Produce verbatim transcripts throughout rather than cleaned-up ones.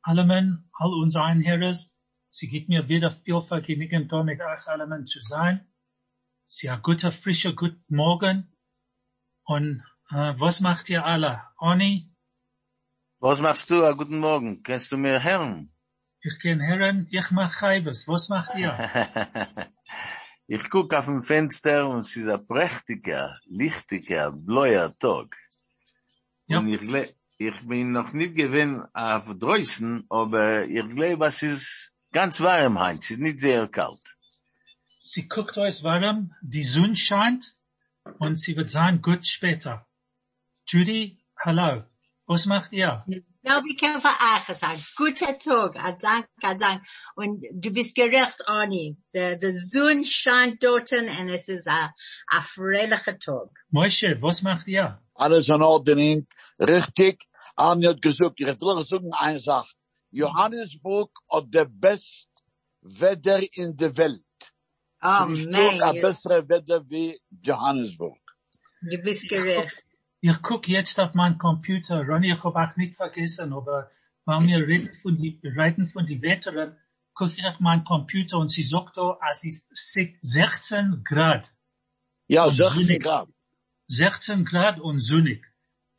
allen, all unseren Einherres. Sie gibt mir wieder viel Vergnügen, im Tag mit euch allen zu sein. Sie a guter, frischer, guten Morgen. Und äh, was macht ihr alle? Oni? Was machst du? A guten Morgen. Kannst du mir hören? Ich kann hören. Ich mach Chaibes. Was macht ihr? Ich guck auf dem Fenster und es ist ein prächtiger, lichtiger, blauer Tag. Yep. Und ich, ich bin noch nicht gewesen auf draußen, aber ich glaube, es ist ganz warm heute. Es ist nicht sehr kalt. Sie guckt euch warm, die Sonne scheint und sie wird sein gut später. Judy, hallo. Was macht ihr? Ja, wir können verachten. Guter Tag. Ein Dank, ein Dank. Und du bist gerecht, Arnie. Die Sonne scheint dort und es ist ein fröhlicher Tag. Moshe, was macht ihr? Alles in Ordnung, richtig. Arnie hat gesagt, ich will sagen eine Sache. Johannesburg hat das beste Wetter in der Welt. Oh, man. Ich habe ein besseres Wetter wie Johannesburg. Du bist gerecht. Ich gucke jetzt auf meinen Computer. Ronny, ich habe auch nicht vergessen, aber weil wir reden von die, reden von die Wetter, gucke ich auf meinen Computer und sie sagt da, es ist sechzehn Grad. Ja, und sechzehn Grad. sechzehn Grad und sonnig.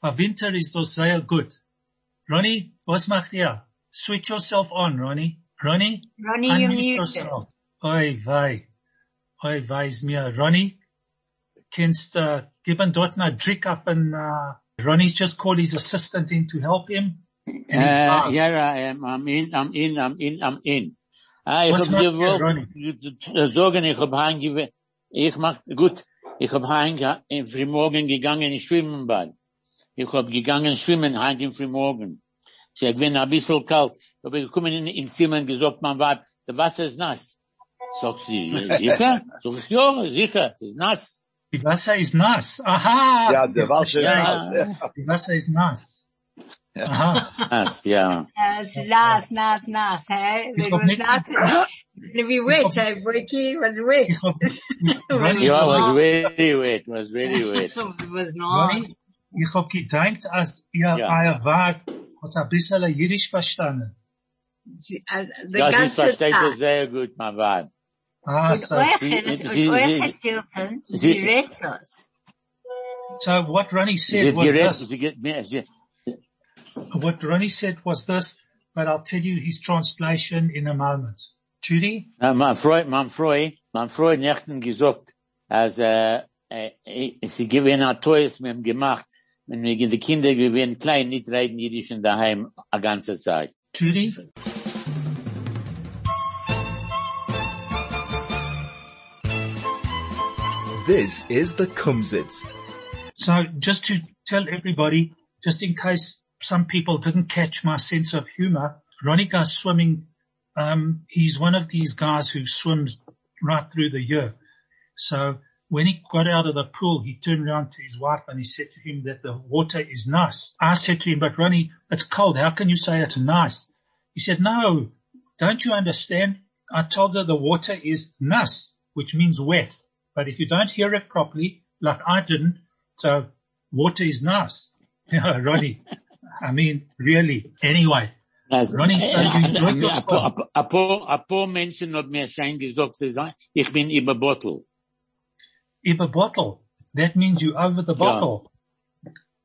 Für Winter ist das sehr gut. Ronnie, was macht ihr? Switch yourself on, Ronnie. Ronnie, Ronnie, unmute you yourself. Oi, wei. Oi, wei ist mir. Ronnie, kannst du uh, geben dort einen Trick ab und uh, Ronnie just call his assistant in to help him? Uh, yeah, I am. I'm in, I'm in, I'm in, I'm in. Ah, ich was macht ihr, Ronnie? Sorgen, ich hab heimgewe... Ich mach... Gut. Ich hab heim im Frühmorgen gegangen in Schwimmbad. Ich hab gegangen schwimmen heim im Frühmorgen. Es war ein bisschen kalt. Ich hab gekommen in, in Zimmer und gesagt, man war, das Wasser ist nass. Sagt sie, sicher? Sag ich, ja, sicher, es ist nass. Das Wasser ist nass. Aha! Ja, das Wasser ist nass. Das Wasser ist nass. Aha. Nass, ja. Es ist nass, nass, nass, hey? Ich hab nicht We wet, I Ricky was wet. Yeah, was very wet, was very wet. It was nice. Ich hab gedacht, als ihr euer Wort hat ein bisschen Jiddisch verstanden. Ja, sie versteht das sehr gut, mein Wort. Ah, so. Sie redet das. So what Ronnie said was this. What Ronnie said was this, but I'll tell you his translation in a moment. Judy? Uh, mein Freund, mein Freund, mein Freund hat gesagt, als, äh, äh, sie gewinnen ein Toys mit ihm gemacht, wenn wir die Kinder gewinnen klein, nicht reden Jiddisch in daheim, a ganze Zeit. Judy? This is the Kumzitz. So, just to tell everybody, just in case some people didn't catch my sense of humor, Ronnie goes swimming. Um, he's one of these guys who swims right through the year. So when he got out of the pool, he turned around to his wife and he said to him that the water is nice. I said to him, but Ronnie, it's cold. How can you say it's nice? He said, no, don't you understand? I told her the water is nice, which means wet. But if you don't hear it properly, like I didn't, so water is nice. Ronnie, I mean, really. Anyway. Also, Ronnie, ein paar Menschen hat mir schein gesagt, sie sagen, ich bin über Bottle. Über Bottle? That means you over the bottle.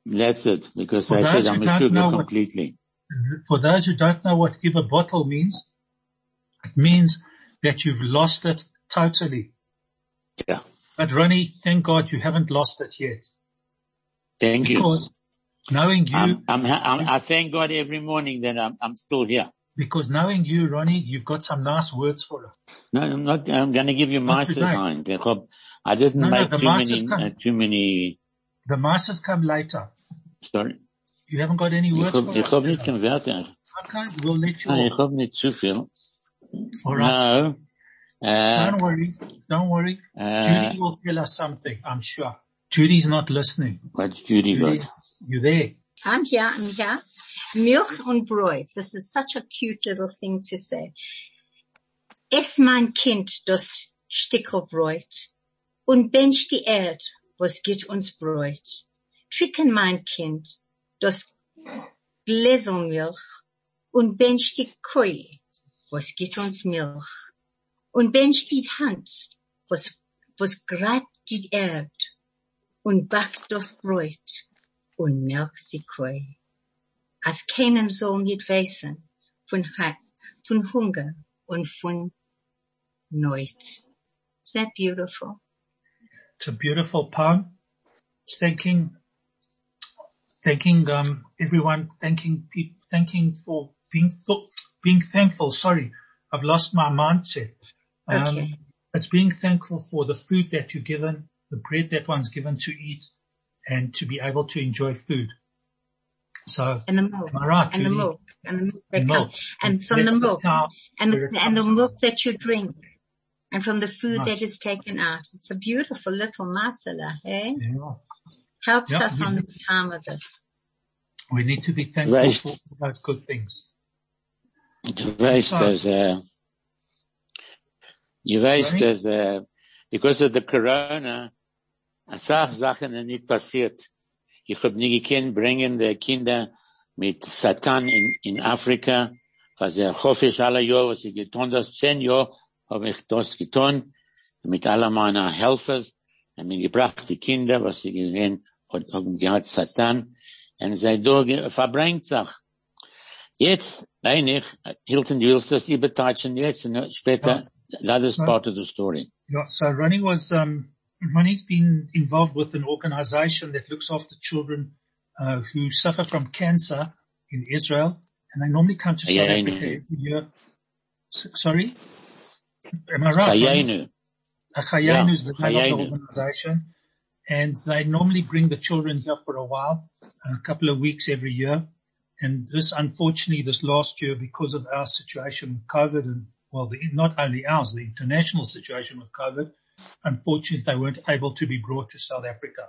Yeah. That's it, because for I said I'm a sugar completely. What, for those who don't know what über Bottle means, it means that you've lost it totally. Yeah. But Ronnie, thank God you haven't lost it yet. Thank because you. Knowing you, I'm, I'm, I'm, I thank God every morning that I'm, I'm still here. Because knowing you, Ronnie, you've got some nice words for it. No, I'm not. I'm going to give you not Meister's line. I didn't no, make no, too many. Come, uh, too many. The Meister's come later. Sorry, you haven't got any words. Ich hab, for ich it. Ich hab nicht converted. Okay, we'll let you. I have not too viel. All right. No. Uh, don't worry. Don't worry. Uh, Judy will tell us something, I'm sure. Judy's not listening. What's Judy, Judy got? You there? I'm here. I'm here. Milch und Brot. This is such a cute little thing to say. Es mein Kind das Stickel Brot und bench die Erd, was gibt uns Brot. Tricken mein Kind das Gläsel Milch und bench die Koi, was gibt uns Milch. Und bench die Hand, was, was greift die Erd und backt das Brot und melkt die Koi. Als keinem soll nicht wissen von, von Hunger und von Neut. Isn't that beautiful? It's a beautiful poem. It's thanking, thanking um, everyone, thanking people, thanking for being th- being thankful. Sorry, I've lost my mindset. Um, okay. It's being thankful for the food that you're given, the bread that one's given to eat, and to be able to enjoy food. So, and the milk, am I right, and the milk, and the milk, that milk. And, and from the milk, the and, and the milk that you drink, and from the food nice. that is taken out. It's a beautiful little masala, eh? Yeah. Helps yeah, us on this time of this. We need to be thankful Raised. for those good things. Raised so, as a, you raised sorry? as a, because of the corona, asach zachen and it passiert. Ich hab nie gekannt, bringen die Kinder mit Satan in, in Afrika, was er hoffe ich alle Jahr, was ich getan das, zehn Jahre habe ich das getan, mit aller meiner Helfer, haben mir gebracht die Kinder, was sie gewinnt, haben gehabt Satan, und sei da verbringt sich. Jetzt, einig, Hilton, du willst das überteilen jetzt, und später, that is so, part of the story. Yeah, so Ronnie was, um, Ronnie's been involved with an organization that looks after children uh, who suffer from cancer in Israel, and they normally come to Chayenu. South Africa every year. S- sorry? Am I right? Chayenu. Chayenu is the name of the organization, and they normally bring the children here for a while, a couple of weeks every year, and this, unfortunately, this last year, because of our situation with COVID, and well, the, not only ours, the international situation with COVID, unfortunately, they weren't able to be brought to South Africa.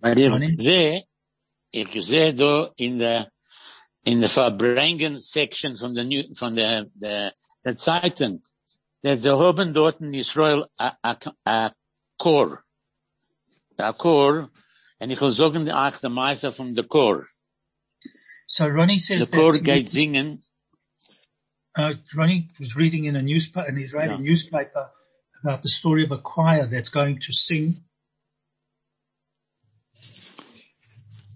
But if they, if they do in the, in the Verbringen section from the new, from the, the, the Zeiten, that the Hoben dort in Israel a, a, a core, a core, and ich will sagen, ach, the Meister from the core. So Ronnie says the core geht singen. Uh, Ronnie was reading in a newspaper, an Israeli yeah. newspaper, about the story of a choir that's going to sing.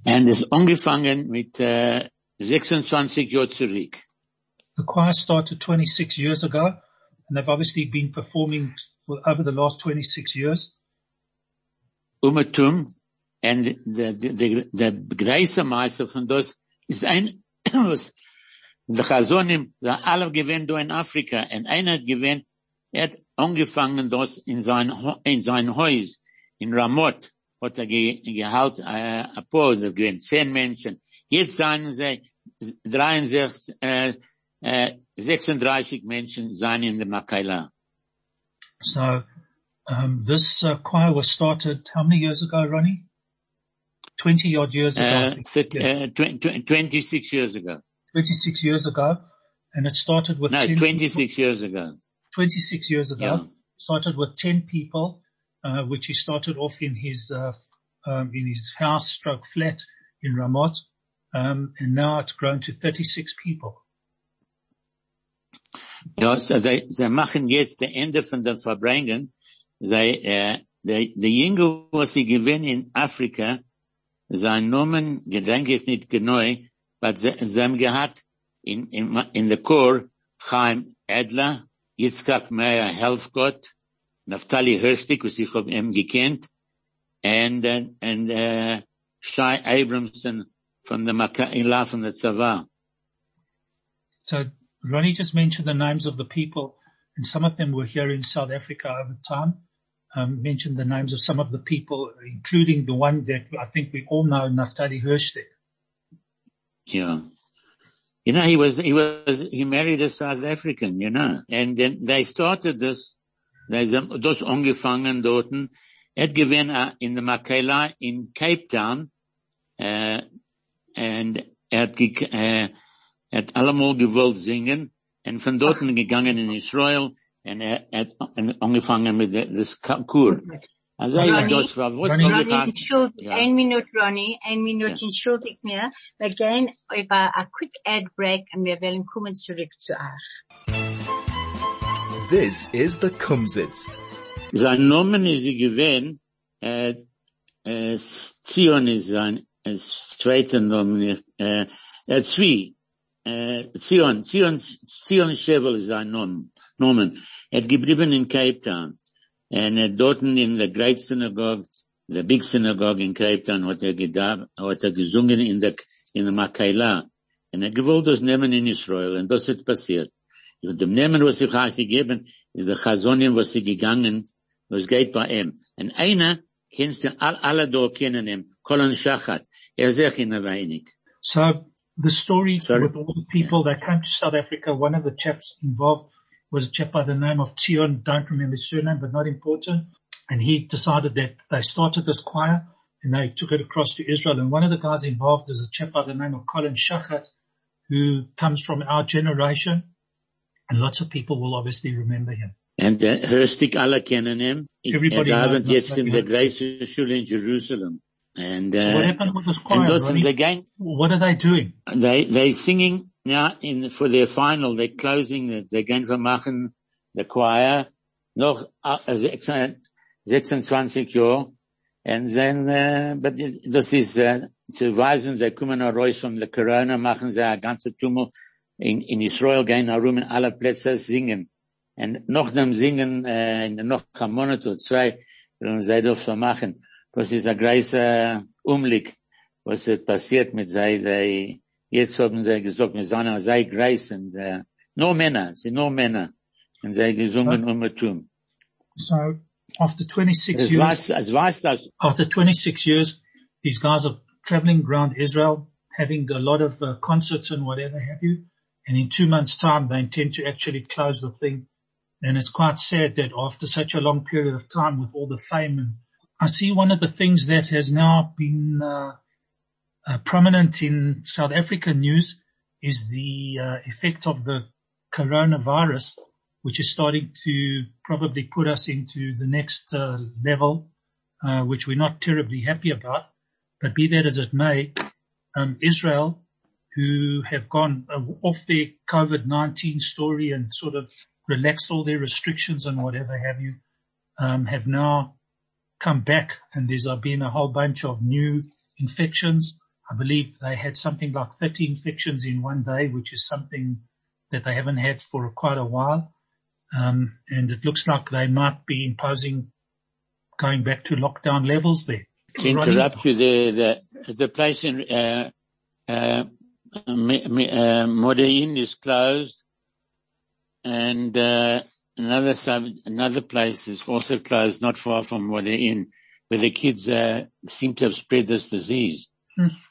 And it's angefangen mit uh, twenty-six Jahre zurück. The choir started twenty-six years ago, and they've obviously been performing for over the last twenty-six years. Umatum, and the the the Greiser Meister von das ist ein the Chazonim, the alle gewinnt in Afrika, and einer gewinnt, er hat angefangen das in sein, in sein Haus, in Ramot, hat er ge, gehalten, äh, a Pause, gewinnt zehn Menschen. Jetzt seien sie, dreiundsechzig, äh, äh, sechsunddreißig Menschen seien in der Makaila. So, um, this uh, choir was started how many years ago, Ronnie? twenty odd years ago. Uh, th- yeah. uh, tw- tw- twenty-six years ago. twenty-six years ago, and it started with no, ten twenty-six people. years ago. twenty-six years ago, yeah. Started with ten people, uh, which he started off in his, uh, um, in his house stroke flat in Ramot, um, and now it's grown to thirty-six people. Ja, so they, they machen jetzt the Ende von den Verbringen. They, uh, the, the Jingle was he given in Africa, sein Nomen, gedenke ich nicht genau, but they have had in, in, in the core, Chaim Adler, Yitzchak Meir Helfgott, Naftali Hershtik, which I have him gekent, and, and, and, uh, Shai Abramson from the Makailah, from the Tzava. So Ronnie just mentioned the names of the people, and some of them were here in South Africa over time, um, mentioned the names of some of the people, including the one that I think we all know, Naftali Hershtik. Yeah. You know, he was, he was, he married a South African, you know, and then they started this, they, das angefangen dorten, et gewinn in the Makela in Cape Town, uh, and er uh, hat allemal gewollt singen, und von dorten gegangen in Israel, und er hat angefangen mit this Kur. Also, Ronnie, das war, was Ronnie, Schuld, ja. Ein Minute, Ronnie, ein Minute, entschuldigt ja. Mir. Wir gehen über a quick ad break und wir werden kommen zurück zu euch. This is the Kumzitz. Sein Name ist sie gewesen, äh, äh, Zion ist sein, äh, zweiter Name, äh, äh, Zwie, äh, Zion, Zion, Zion Schevel ist sein Name. Er hat geblieben in Cape Town. And at Dorton in the Great Synagogue, the big synagogue in Cape Town, hat er gedab, hat er gesungen in der, in der Makayla. Und er gewollt das Nehmen in Israel. Und das hat passiert. Und dem Nehmen, was ich euch gegeben, ist der Chazonim, was sie gegangen, was geht bei ihm. Und einer, kennst du, all, alle da kennen ihn, Colin Shachat. Er sagt ihn weinig. So, the story Sorry? with all the people yeah. that came to South Africa, one of the chaps involved was a chap by the name of Tion, don't remember his surname, but not important. And he decided that they started this choir and they took it across to Israel. And one of the guys involved is a chap by the name of Colin Shachat, who comes from our generation. And lots of people will obviously remember him. And uh, Hershtik alle kennen him. Everybody knows him. Yes, in the Grace School in Jerusalem. And, uh, so what happened with this choir? And those really, again, what are they doing? They, they singing. Now, in, for their final, they're closing, they're going to machen, the choir, noch twenty-six years, and then, uh, but this is, uh, to weisen, they kommen raus from the corona, machen sie a ganze Tumult, in, in Israel gehen herum in alle Plätze singen. Und noch dem Singen, uh, in noch ein Monat oder zwei, werden sie das vermachen. Das ist ein großer Umblick, was passiert mit sie, sie, jetzt haben sie gesagt, wir sagen, sei Grace und, uh, nur Männer, sie nur Männer. Und sie gesungen um und um. So, after twenty-six years, as was das? After twenty-six years, these guys are traveling around Israel, having a lot of uh, concerts and whatever have you. And in two months time, they intend to actually close the thing. And it's quite sad that after such a long period of time with all the fame, and I see one of the things that has now been, uh, Uh, prominent in South African news is the uh, effect of the coronavirus, which is starting to probably put us into the next uh, level, uh, which we're not terribly happy about. But be that as it may, um, Israel, who have gone uh, off their COVID nineteen story and sort of relaxed all their restrictions and whatever have you, um, have now come back, and there's been a whole bunch of new infections. I believe they had something like thirty infections in one day, which is something that they haven't had for quite a while. Um, and it looks like they might be imposing going back to lockdown levels there. To interrupt you, the, the, the place in, uh, uh, Modi'in is closed, and, uh, another sub, another place is also closed, not far from Modi'in, where the kids, uh, seem to have spread this disease.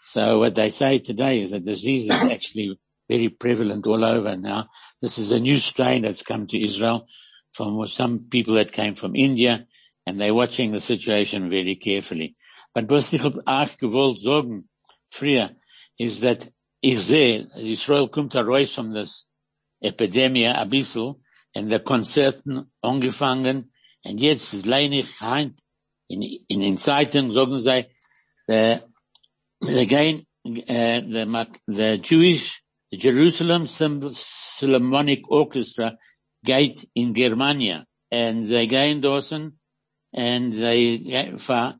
So what they say today is that the disease is actually very prevalent all over now. This is a new strain that's come to Israel from some people that came from India, and they're watching the situation very carefully. But was ich euch gewollt sagen, früher, is that ich sehe, Israel kommt heraus from this Epidemie a bissl, and the Konzerten angefangen, and jetzt ist leinig heint, in, in den Zeitungen sagen sie, the, Again, uh, the, the Jewish, the Jerusalem Philharmonic Orchestra gate in Germania. And they gehen dorten, and they sagen,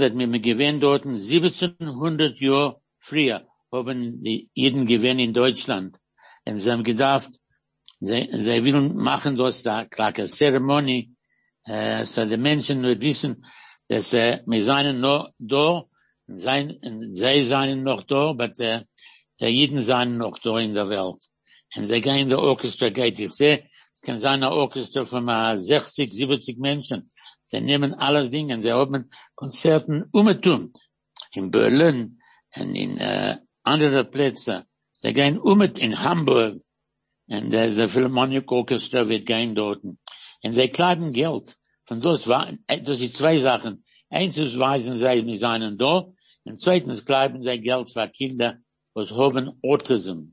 that wir gewähren dorten seventeen hundred Jahre früher, haben die Jeden gewähren in Deutschland. Und sie haben gedacht, sie, sie willen machen das da, like a ceremony, uh, so die Menschen nur wissen, dass, uh, wir seien nur da, Sein, sie seien noch da, but uh, der Jeden seien noch da in der Welt. Und sie gehen in der Orchestra geht. Ich sehe, es kann sein eine Orchestra von uh, sixty, seventy Menschen. Sie nehmen alles Dinge und sie haben Konzerten umgetan. In Berlin und in uh, andere Plätze. They're going um it in Hamburg. And there's a Philharmonic Orchestra wird gehen dort. And they kleiden Geld. Von das war, das ist zwei Sachen. Eins weisen sie in seinen Dorf. Und zweitens kleiden sie Geld für Kinder, was haben Autism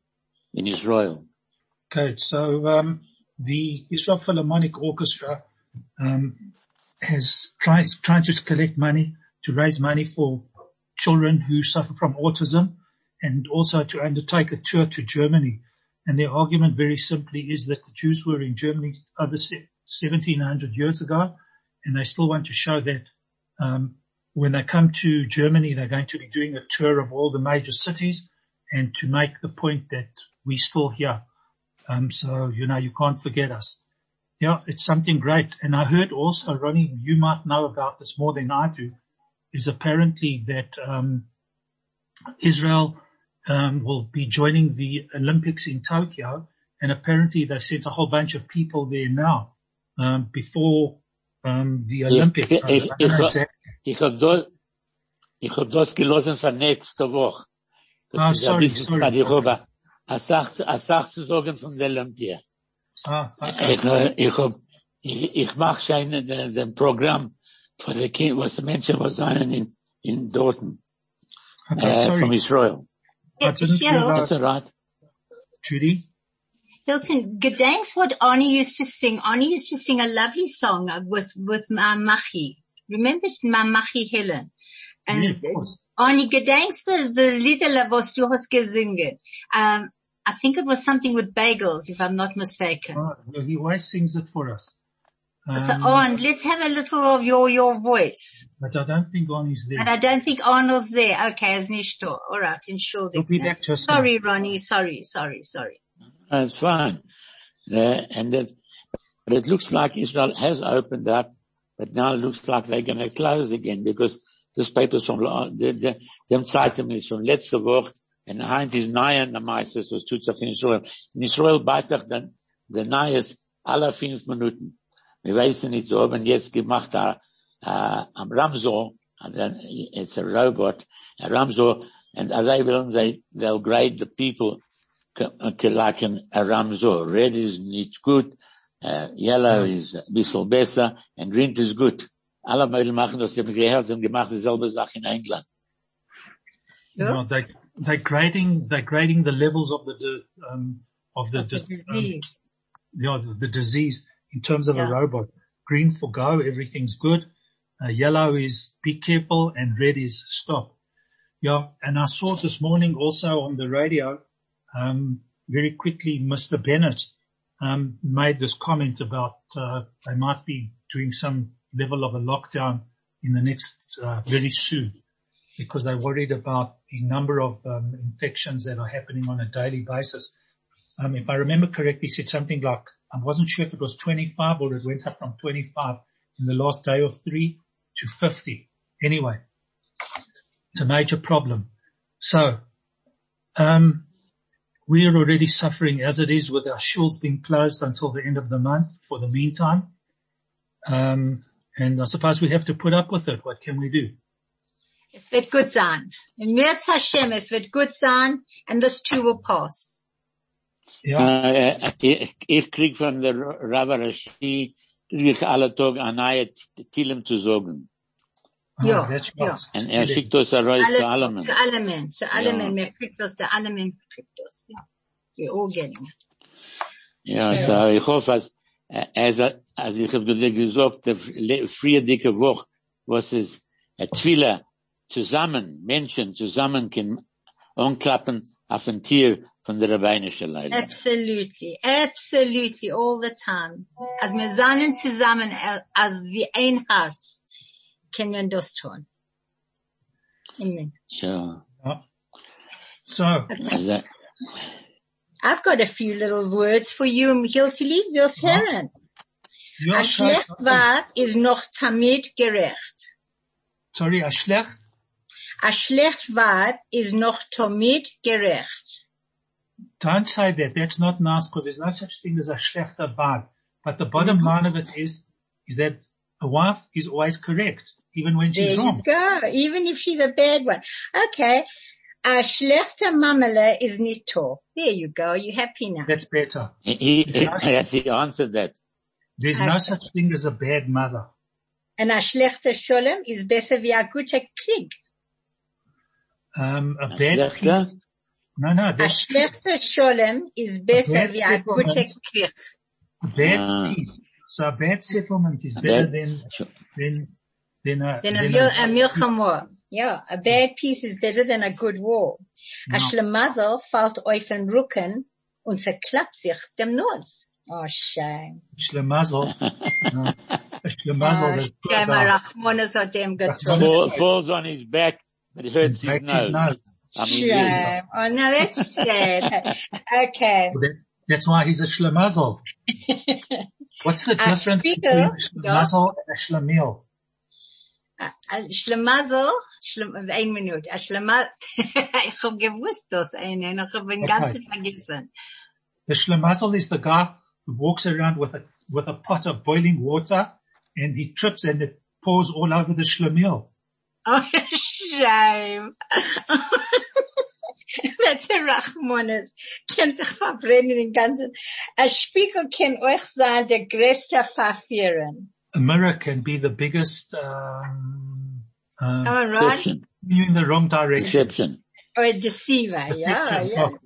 in Israel. Okay, so, um, the Israel Philharmonic Orchestra, um, has tried, tried to collect money to raise money for children who suffer from autism, and also to undertake a tour to Germany. And their argument very simply is that the Jews were in Germany over seventeen hundred years ago, and they still want to show that, um, when they come to Germany, they're going to be doing a tour of all the major cities, and to make the point that we're still here. Um, so, you know, you can't forget us. Yeah, it's something great. And I heard also, Ronnie, you might know about this more than I do, is apparently that, um, Israel, um, will be joining the Olympics in Tokyo, and apparently they sent a whole bunch of people there now, um, before, um, the Olympics. I, I, I, I, exactly. I have those, I have those gelesen for next week. Oh, sorry, sorry. I said, I said to sagen from the Olympia. Ah, ich, ich, ich, ich mache schon ein Programm für die Kinder, was die Menschen was einen in, in Dortmund. Okay, uh, from Israel. It's That's all right. Judy? Hilton, good thanks what Arnie used to sing. Arnie used to sing a lovely song with, with Mamachi. Remember Mamachi Helen? And yeah, of course. Arnie, good thanks for the Liederle was du hast gesungen. Um, I think it was something with bagels, if I'm not mistaken. Oh, well, he always sings it for us. Um, so, Arn, let's have a little of your your voice. But I don't think Arnold's there. But I don't think Arnold's there. Okay, as Nishto. All right, entschuldigung. We'll be back to us. Sorry, now. Ronnie. Sorry, sorry, sorry. That's fine. Uh, and that, but it looks like Israel has opened up, but now it looks like they're going to close again because this paper's from the the them Zeitung is from letzte Woche. And behind is Nayan, the Meises, was tut in Israel. In Israel, Beitrag, the, the Nayas, alle fünf Minuten. Wir wissen nicht, so haben jetzt gemacht, uh, am Ramso, it's a robot, a Ramso, and as I will say, they'll grade the people, like an, a Ramso. Red is nicht gut, uh, yellow is a bisschen besser, and green is good. Alle Mädel machen das, die haben gehört, haben gemacht, dieselbe Sache in England. Yeah. No, They're grading, they're grading the levels of the, um, of the, the, um, disease. You know, the, the disease in terms of yeah. a robot. Green for go, everything's good. Uh, yellow is be careful, and red is stop. Yeah. And I saw this morning also on the radio, um, very quickly, Mister Bennett, um, made this comment about, uh, they might be doing some level of a lockdown in the next, uh, very soon. Because they're worried about the number of um, infections that are happening on a daily basis. Um, if I remember correctly, he said something like, I wasn't sure if it was twenty-five or it went up from twenty-five in the last day or three to fifty. Anyway, it's a major problem. So, um, we're already suffering as it is with our shuls being closed until the end of the month for the meantime. Um, and I suppose we have to put up with it. What can we do? Es wird gut sein. In Mirz Hashem, es wird gut sein, and this too will pass. Yeah. Uh, ich, ich krieg von der Rav Rashi, krieg ich alle Tage an neue Tilem zu sagen. Ja, ja. Und er schickt uns ein Reus zu allem. Zu allem, zu allem, mir kriegt das, der allem kriegt das. Wir all getting it. Ja, so ich hoffe, als, als, als ich hab gesagt, der frühe dicke Woche, was ist, ein Twiler, zusammen, Menschen zusammen können umklappen auf ein Tier von der rabbinischen Leitung. Absolutely, absolutely, all the time. Als wir seinen zusammen, als wie ein Herz, können wir das tun. Amen. Ja. Yeah. So. Okay. I've got a few little words for you, Hilteli, willst hören? A schlecht Weib ist noch damit gerecht. Sorry, a schlecht? A schlecht Weib is noch damit gerecht. Don't say that. That's not nice because there's no such thing as a schlechter Weib. But the bottom mm-hmm. line of it is, is that a wife is always correct, even when she's there wrong. There you go. Even if she's a bad one. Okay. A schlechter Mamele is Nitor. There you go. You happy now? That's better. He, he, yes, he answered that. There's okay. no such thing as a bad mother. And a schlechter Sholem is besser wie a guter Krieg. Um, a bad Krieg. No, no. A schlechter Sholem is besser wie a guter Krieg. A bad ah. So a bad settlement is better than, than, than a, than a, a, a milcham war. Yeah, a bad peace is better than a good war. No. A Schlemmazel fällt auf den Rücken und zerklappt sich dem Nuss. Oh, shame. Schlemmazel. No. A Schlemmazel. Oh, shame, Rachmanes hat dem getroffen. Falls on his back, but it hurts his nose. Shame. Oh, no, that's sad. Okay. That's why he's a Schlemmazel. What's the difference between a Schlemmazel and a Schlemiel? Schlemazel, ein Minute. Schlemazel, ich hab gewusst das eine, ich hab den ganzen vergessen. The Schlemazel is the guy who walks around with a with a pot of boiling water and he trips and it pours all over the Schlemiel. Oh, shame. That's a Rachmanes. Kann sich verbrennen den ganzen. A Spiegel kann euch sein, der größte Verführen. A mirror can be the biggest, um, um, oh, right. in the wrong direction. Deception. Or a deceiver, Deception. yeah, yeah. Oh.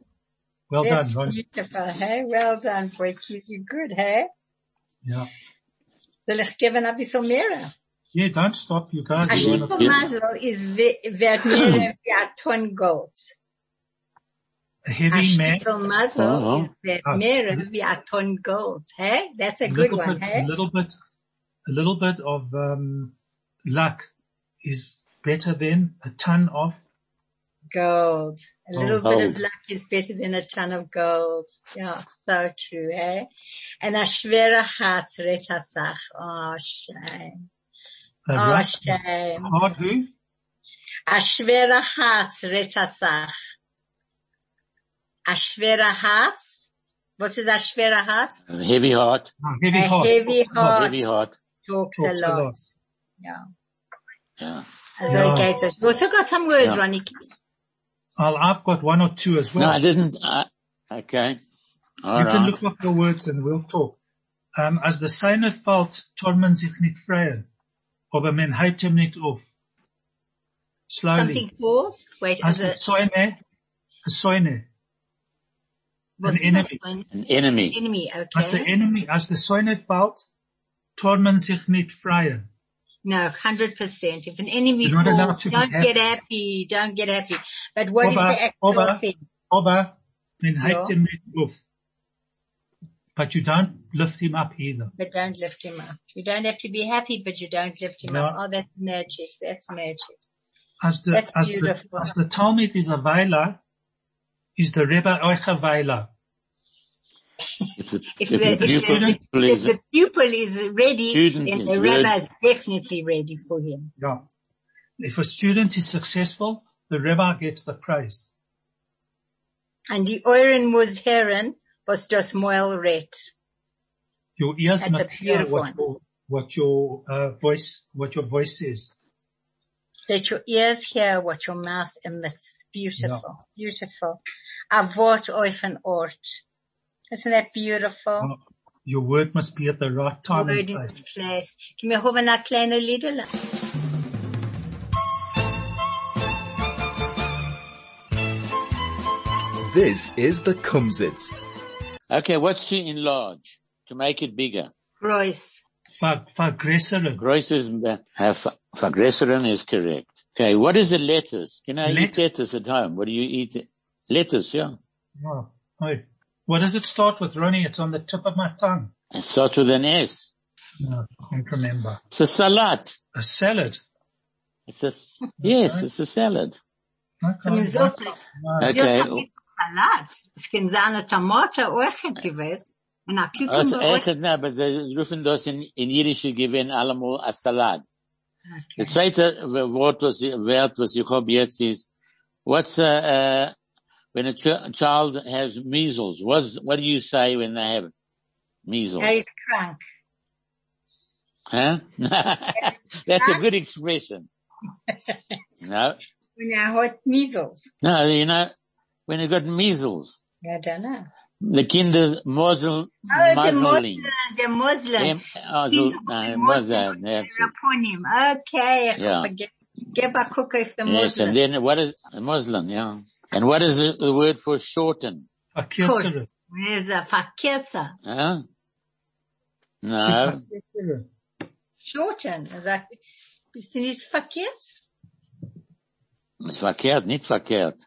Well That's done, Ronnie. Beautiful, hey? Well done, boykies. You're good, hey? Yeah. Soll ich geben ein bisschen mehr? Yeah, don't stop, you guys. A sheep of muzzle is wert mehr wie a ton gold. A heavy man. A sheep of muzzle oh, oh. is wert oh. mehr wie a ton gold, hey? That's a, a good one, bit, hey? A little bit. A little bit of um, luck is better than a ton of gold. A little gold. bit of luck is better than a ton of gold. Yeah, so true, eh? And a schwerer Herz rettet a Sach. Oh, shame. A oh, rough, shame. Hard who? A schwerer Herz rettet a Sach. A schwerer Herz. What is a schwerer Herz? A heavy heart. A heavy heart. A heavy heart. A heavy heart. Talks, talks a lot. A lot. Yeah. Yeah. As yeah. Okay, so you also got some words, yeah. Ronnie. I'll, I've got one or two as well. No, I didn't. Uh, okay. All you right. can look up the words and we'll talk. Um, as the Seine fällt, tormen sich nicht freien, aber man hebt ihm nicht auf. Slowly. Something falls? Wait, as the Seine, a Seine. An enemy. An enemy. Enemy, okay. As the enemy, as the Seine fällt, Tormen sich nicht freien. No, one hundred percent. If an enemy falls, don't happy. get happy. Don't get happy. But what Oba, is the actual Oba, thing? Oba, then no. hate him off. But you don't lift him up either. But don't lift him up. You don't have to be happy, but you don't lift him no. up. Oh, that's magic. That's magic. As the, that's as beautiful. The, as the Talmud is a Weiler, is the Rebbe euch a Weiler. If, it, if, if, the, the if, the, if the pupil is ready, then the Rebbe is definitely ready for him. Yeah. If a student is successful, the Rebbe gets the praise. And die Euren muss hören, was das Maul redt. Your ears That's must hear what your, what your uh, voice, what your voice says. Let your ears hear what your mouth emits. Beautiful, yeah. beautiful. A Wort auf ein Ort. Isn't that beautiful? Oh, your word must be at the right time word and place. place. Can we have a kleine Liederle? This is the Kumzitz. Okay, what's to enlarge? To make it bigger? Groß. Vergrößern. Vergrößern is correct. Okay, what is a lettuce? Can I Let- eat lettuce at home? What do you eat? Lettuce, yeah. Oh, hi. What does it start with, Ronnie? It's on the tip of my tongue. It starts with an S. No, I can't remember. It's a salad. A salad? It's a, yes, okay. it's a salad. Okay. Salad. Es kann sein eine Tomate auch, du weißt. Und ein Cucumber auch. Aber sie rufen das in Jüdische Gewinn allemal a Salad. Das zweite Wort, was ich habe jetzt ist, what's a, when a ch- child has measles, what's, what do you say when they have measles? They're crunk. Huh? That's a good expression. No. when I had measles. No, you know, when I got measles. I don't know. The kinder Muslim. Oh, the Muslim, the Muslim. Oh, no, Muslim. Okay, yeah. Give a cook if the Muslim. Yes, and then what is Muslim? Yeah. And what is the, the word for shorten? Fakirzer. Is a fakirzer. Huh? No. Shorten. Is that? Bist du nicht verkehrt? Verkehrt, nicht verkehrt.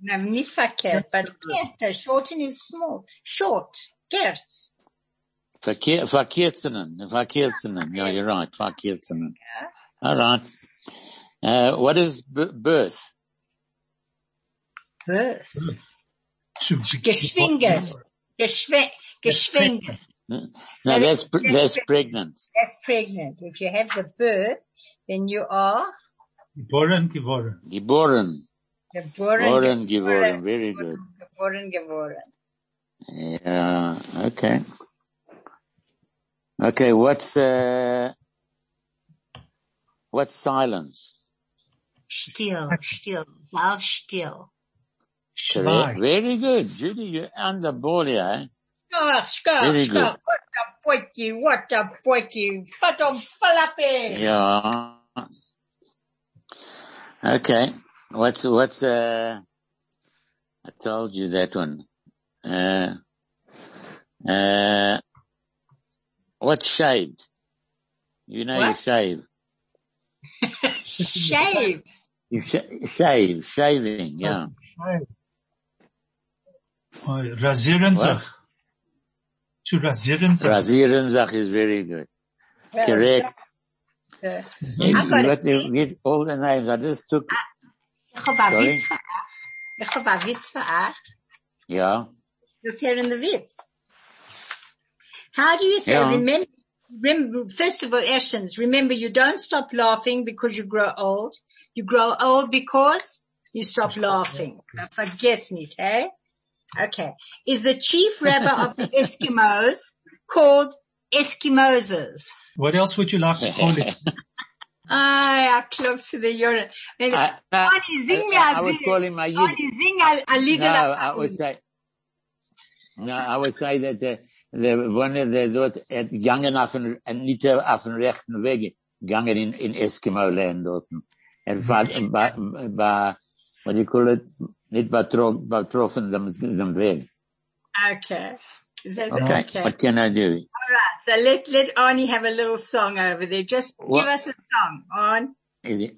No, nicht verkehrt, but verkehrt. Shorten is small. Short. Gertz. Verkehr, verkehrzenen. Verkehrzenen. Yeah, you're right. Verkehrzenen. Yeah. All right. Uh, what is b- birth? Birth. Geschwinget. Geschw- Geschwinget. No, that's, that's pregnant. That's pregnant. If you have the birth, then you are? Geboren, geboren. Geboren. Geboren, geboren. Very good. Geboren, geboren. Yeah, okay. Okay, what's, uh, what's silence? Still, still, loud, still. Very, very good. Judy, you're on the ball here, eh? Oh, scar, scar, what a poiky, what a poiky, fat on falape. Yeah. Okay. What's, what's, uh, I told you that one. Uh, uh, what's shaved? You know what? You shave. Shave. You sh- shave, shaving, yeah. Oh, shave. Rasieren sich. To rasieren sich. Rasieren sich is very good. Well, correct. Uh, you, you got to get all the names. I just took. Ich hab a Witz für a. Ich hab a Witz für a. Yeah. Just hearing the Witz. How do you say, yeah. remember, remember, first of all, Ashton's, remember you don't stop laughing because you grow old. You grow old because you stop laughing. So vergiss nicht, eh? Okay. Is the chief rabbi of the Eskimos called Eskimoses? What else would you like to call it? I club to the Euro. I, uh, I would call him a Yiddish. No, I would say, no, I would say that the, the one that dort at gangen auf den, nicht auf den rechten Weg, gangen in, in Eskimo land dort. And by, by, what do you call it? Nicht betroffen dem Weg. Okay. That's okay. Okay. What can I do? All right. So let, let Arnie have a little song over there. Just what? Give us a song, Arn. Is it?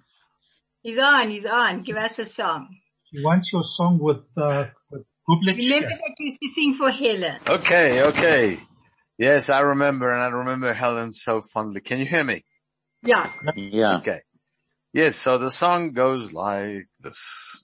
He's on, he's on. Give us a song. He wants your song with, uh, with Public. Remember that you used to sing for Helen. Okay, okay. Yes, I remember, and I remember Helen so fondly. Can you hear me? Yeah. Yeah. Okay. Yes, so the song goes like this.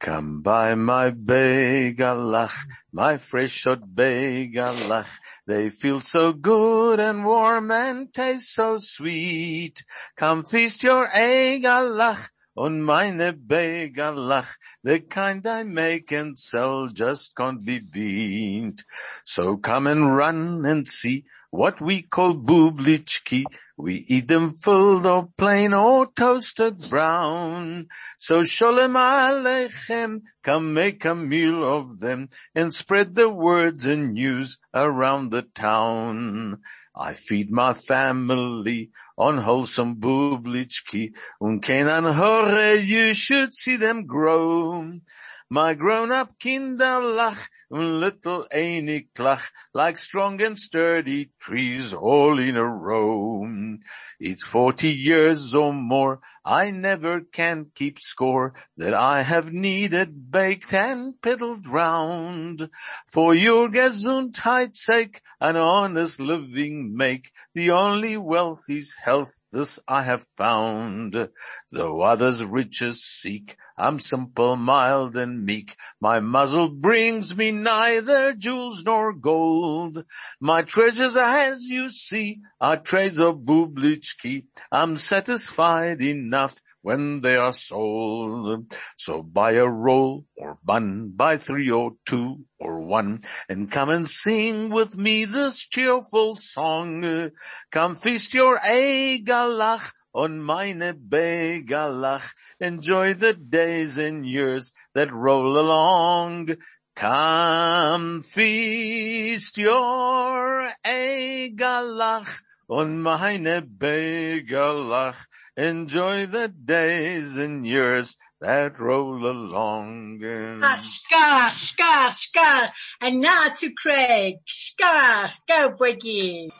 Come by my begalach, my fresh-shot begalach. They feel so good and warm and taste so sweet. Come feast your egalach on meine begalach. The kind I make and sell just can't be beat. So come and run and see what we call bublichki. We eat them filled or plain or toasted brown. So sholem aleichem, come make a meal of them and spread the words and news around the town. I feed my family on wholesome bublichki. Un kenan hore, you should see them grow. My grown-up kinderlach, and little einiklach, like strong and sturdy trees all in a row. It's forty years or more, I never can keep score, that I have kneaded, baked, and peddled round. For your gesundheit's sake, an honest living make, the only wealth is health, this I have found. Though others riches seek, I'm simple, mild, and meek. My muzzle brings me neither jewels nor gold. My treasures, as you see, are trades of bublichki. I'm satisfied enough when they are sold. So buy a roll or bun, buy three or two or one, and come and sing with me this cheerful song. Come feast your egalach on meine Begalach, enjoy the days and years that roll along. Come feast your Egalach on meine Begalach, enjoy the days and years that roll along. Shka, shka, shka, and not to Craig. Shka, shka, Boogie.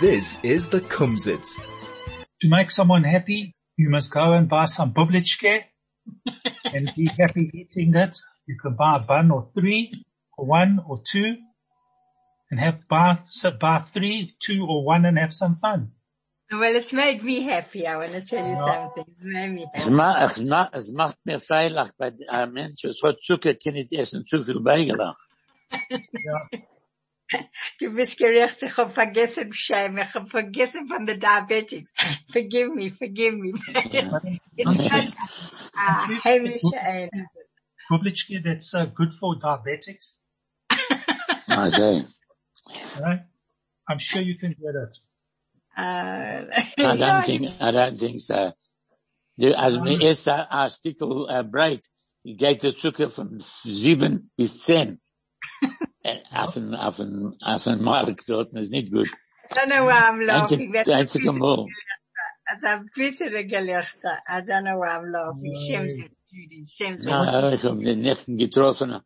This is the Kumzitz. To make someone happy, you must go and buy some bublichke and be happy eating it. You can buy a bun or three, or one or two, and have buy, so buy three, two or one and have some fun. Well, it's made me happy. I want to tell you something. It's made me happy. Es macht mir freilich, weil ein Mensch, es hat Zucker, kann nicht essen zu viel Beigelach. Du bist gerecht, ich habe vergessen, Shame, ich habe vergessen von der Diabetics. Forgive me, forgive me. It's such a heavy shame. Publicly, that's uh, good for diabetics. Okay. Right? I'm sure you can get it. Uh, I don't think, I don't think so. As um, me is a, a stickle uh, bright, you get the sugar from seven bis ten. Auf den, auf den, auf den Markt, dort ist nicht gut. I don't know why I'm laughing. That's, that's, that's a more. That's a bitter Gelächter. I don't know why I'm laughing. Shame, Judy. Shame. No, ich habe den nächsten getroffen,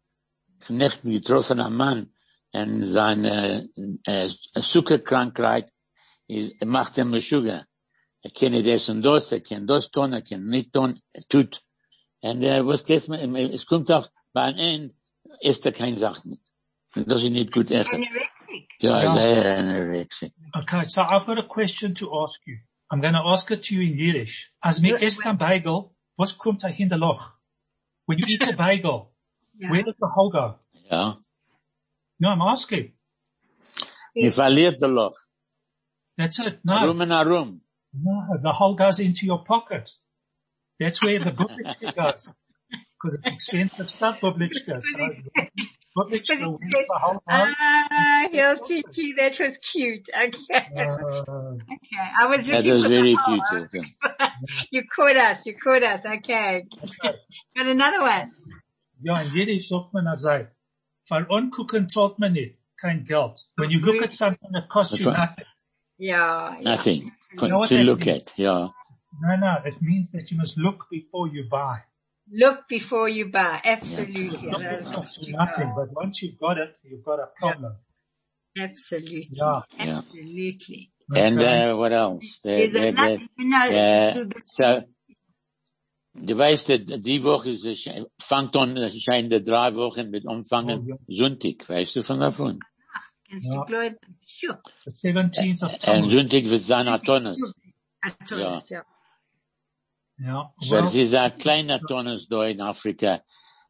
den nächsten getroffenen Mann, und seine äh, Zuckerkrankheit is, macht ihm Sugar. Er kann nicht essen das, er kann das tun, er kann nicht tun, er tut. Und äh, was geht man, es kommt auch bei einem Ende, isst er keine Sachen. Das ist nicht gut essen. Anorexic. Ja, ja. They're anorexic. Okay, so I've got a question to ask you. I'm going to ask it to you in Yiddish. As me isst a bagel, was kommt da hinter Loch? When you eat a bagel, yeah. Where does the hole go? Yeah. No, I'm asking. You verliert the Loch. That's it. No. Room and a room. No, the hole goes into your pocket. That's where the bublichka goes. Because it's expensive stuff, bublichka. So, bublichka the whole ah, Hiltiki, that was cute. Okay. Uh, okay. I was looking that was for very the hole. Cute. You caught us. You caught us. Okay. okay. Got another one. Ja, in Yiddish sagt man azay. Weil ungucken zahlt man nicht. Kein Geld. When you look at something, it costs you nothing. Yeah, nothing yeah. You know to look means? At. Yeah. No, no, it means that you must look before you buy. Look before you buy, absolutely. Yeah. Yeah. Nothing, buy. But once you've got it, you've got a problem. Yeah. Absolutely, yeah. Absolutely. Yeah. And uh, what else? The, the, the, the, uh, so, du weißt, die Woche ist fangt an, es scheint die drei Wochen mit Anfangen Sonntag. Weißt du von davon? Ja. Sure. The seventeenth of Tammuz. And Sonntag wird sein Tammuz. Tammuz, ja. Ja. Das ist ein kleiner Tammuz da in Afrika.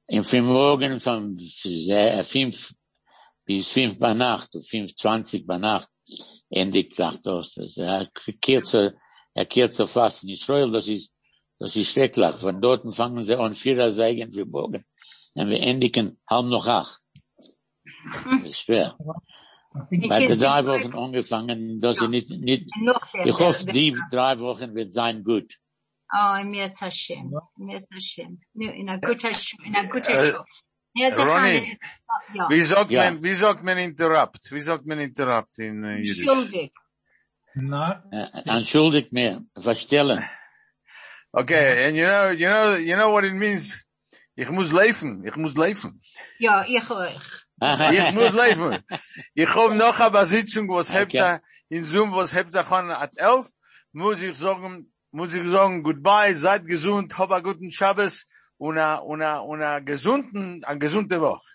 Im Frühmorgen von fünf bis fünf bei Nacht, fünf zwanzig bei Nacht, endigt das. Das ist ein kürzer, ein kürzer Fast in Israel. Das ist, das ist schrecklich. Von dort fangen sie an, vierer Seigen für Morgen. Und wir endigen halb noch acht. Das ist schwer. Bei den drei Wochen angefangen, dass sie nicht, nicht, ich hoffe, die drei Wochen wird sein gut. Oh, mir ist das schön, mir ist das schön. In einer guten Show, in einer guten Show. Ronnie, wie sagt man, wie sagt man interrupt? Wie sagt man interrupt in Jüdisch? Entschuldig. No. Entschuldig mir, verstellen. Okay, and you know, you know, you know what it means? Ich muss leben, ich muss leben. Ja, ich euch. Ich muss leben. Ich hab noch eine Sitzung, was habt ihr, in Zoom, was habt ihr schon at elf, muss ich sagen, muss ich sagen, goodbye, seid gesund, hab einen guten Schabbos und eine, und eine, und eine gesunden, eine gesunde Woche.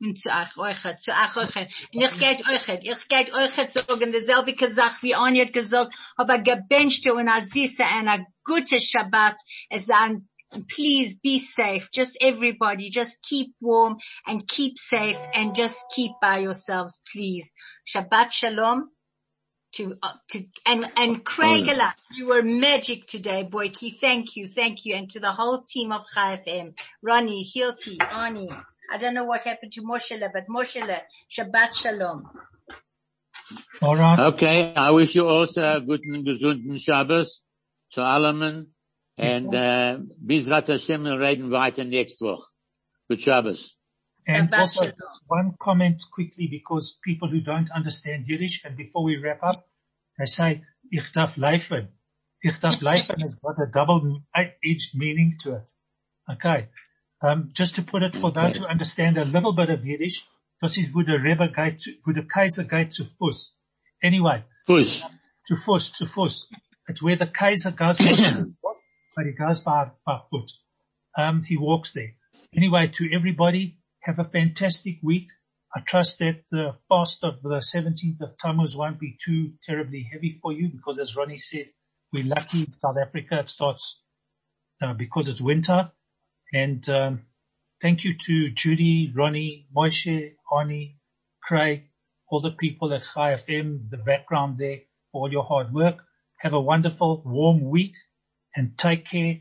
Und zu euch, euch, zu euch, euch. Und ich geh euch, ich geh euch sagen, dieselbe gesagt, wie Anja hat gesagt, hab eine gewünschte und eine süße, eine gute Schabbat, es sind please be safe. Just everybody, just keep warm and keep safe and just keep by yourselves, please. Shabbat shalom to, uh, to, and, and Craigela, you were magic today, Boyki. Thank you. Thank you. And to the whole team of Chai F M, Ronnie, Hilti, Arnie. I don't know what happened to Moshele, but Moshele, Shabbat shalom. All right. Okay. I wish you also a good and gesunden Shabbos to Alaman. And, uh, Bizrat Hashem will reden weiter next week. Good Shabbos. And also one comment quickly, because people who don't understand Yiddish, and before we wrap up, they say, Ich darf leifen. Ich darf leifen has got a double-edged meaning to it. Okay. Um, just to put it for those who understand a little bit of Yiddish, this is with a Rebbe guide to, with a Kaiser guide to Fuss. Anyway. Fuss. Um, to Fuss, to Fuss. It's where the Kaiser goes to Fuss, but he goes by, by foot. Um, he walks there. Anyway, to everybody, have a fantastic week. I trust that the fast of the seventeenth of Tammuz won't be too terribly heavy for you, because as Ronnie said, we're lucky in South Africa. It starts uh, because it's winter. And um, thank you to Judy, Ronnie, Moshe, Arnie, Craig, all the people at Chai F M, the background there, for all your hard work. Have a wonderful, warm week, and take care.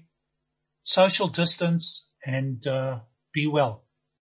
Social distance, and uh, be well.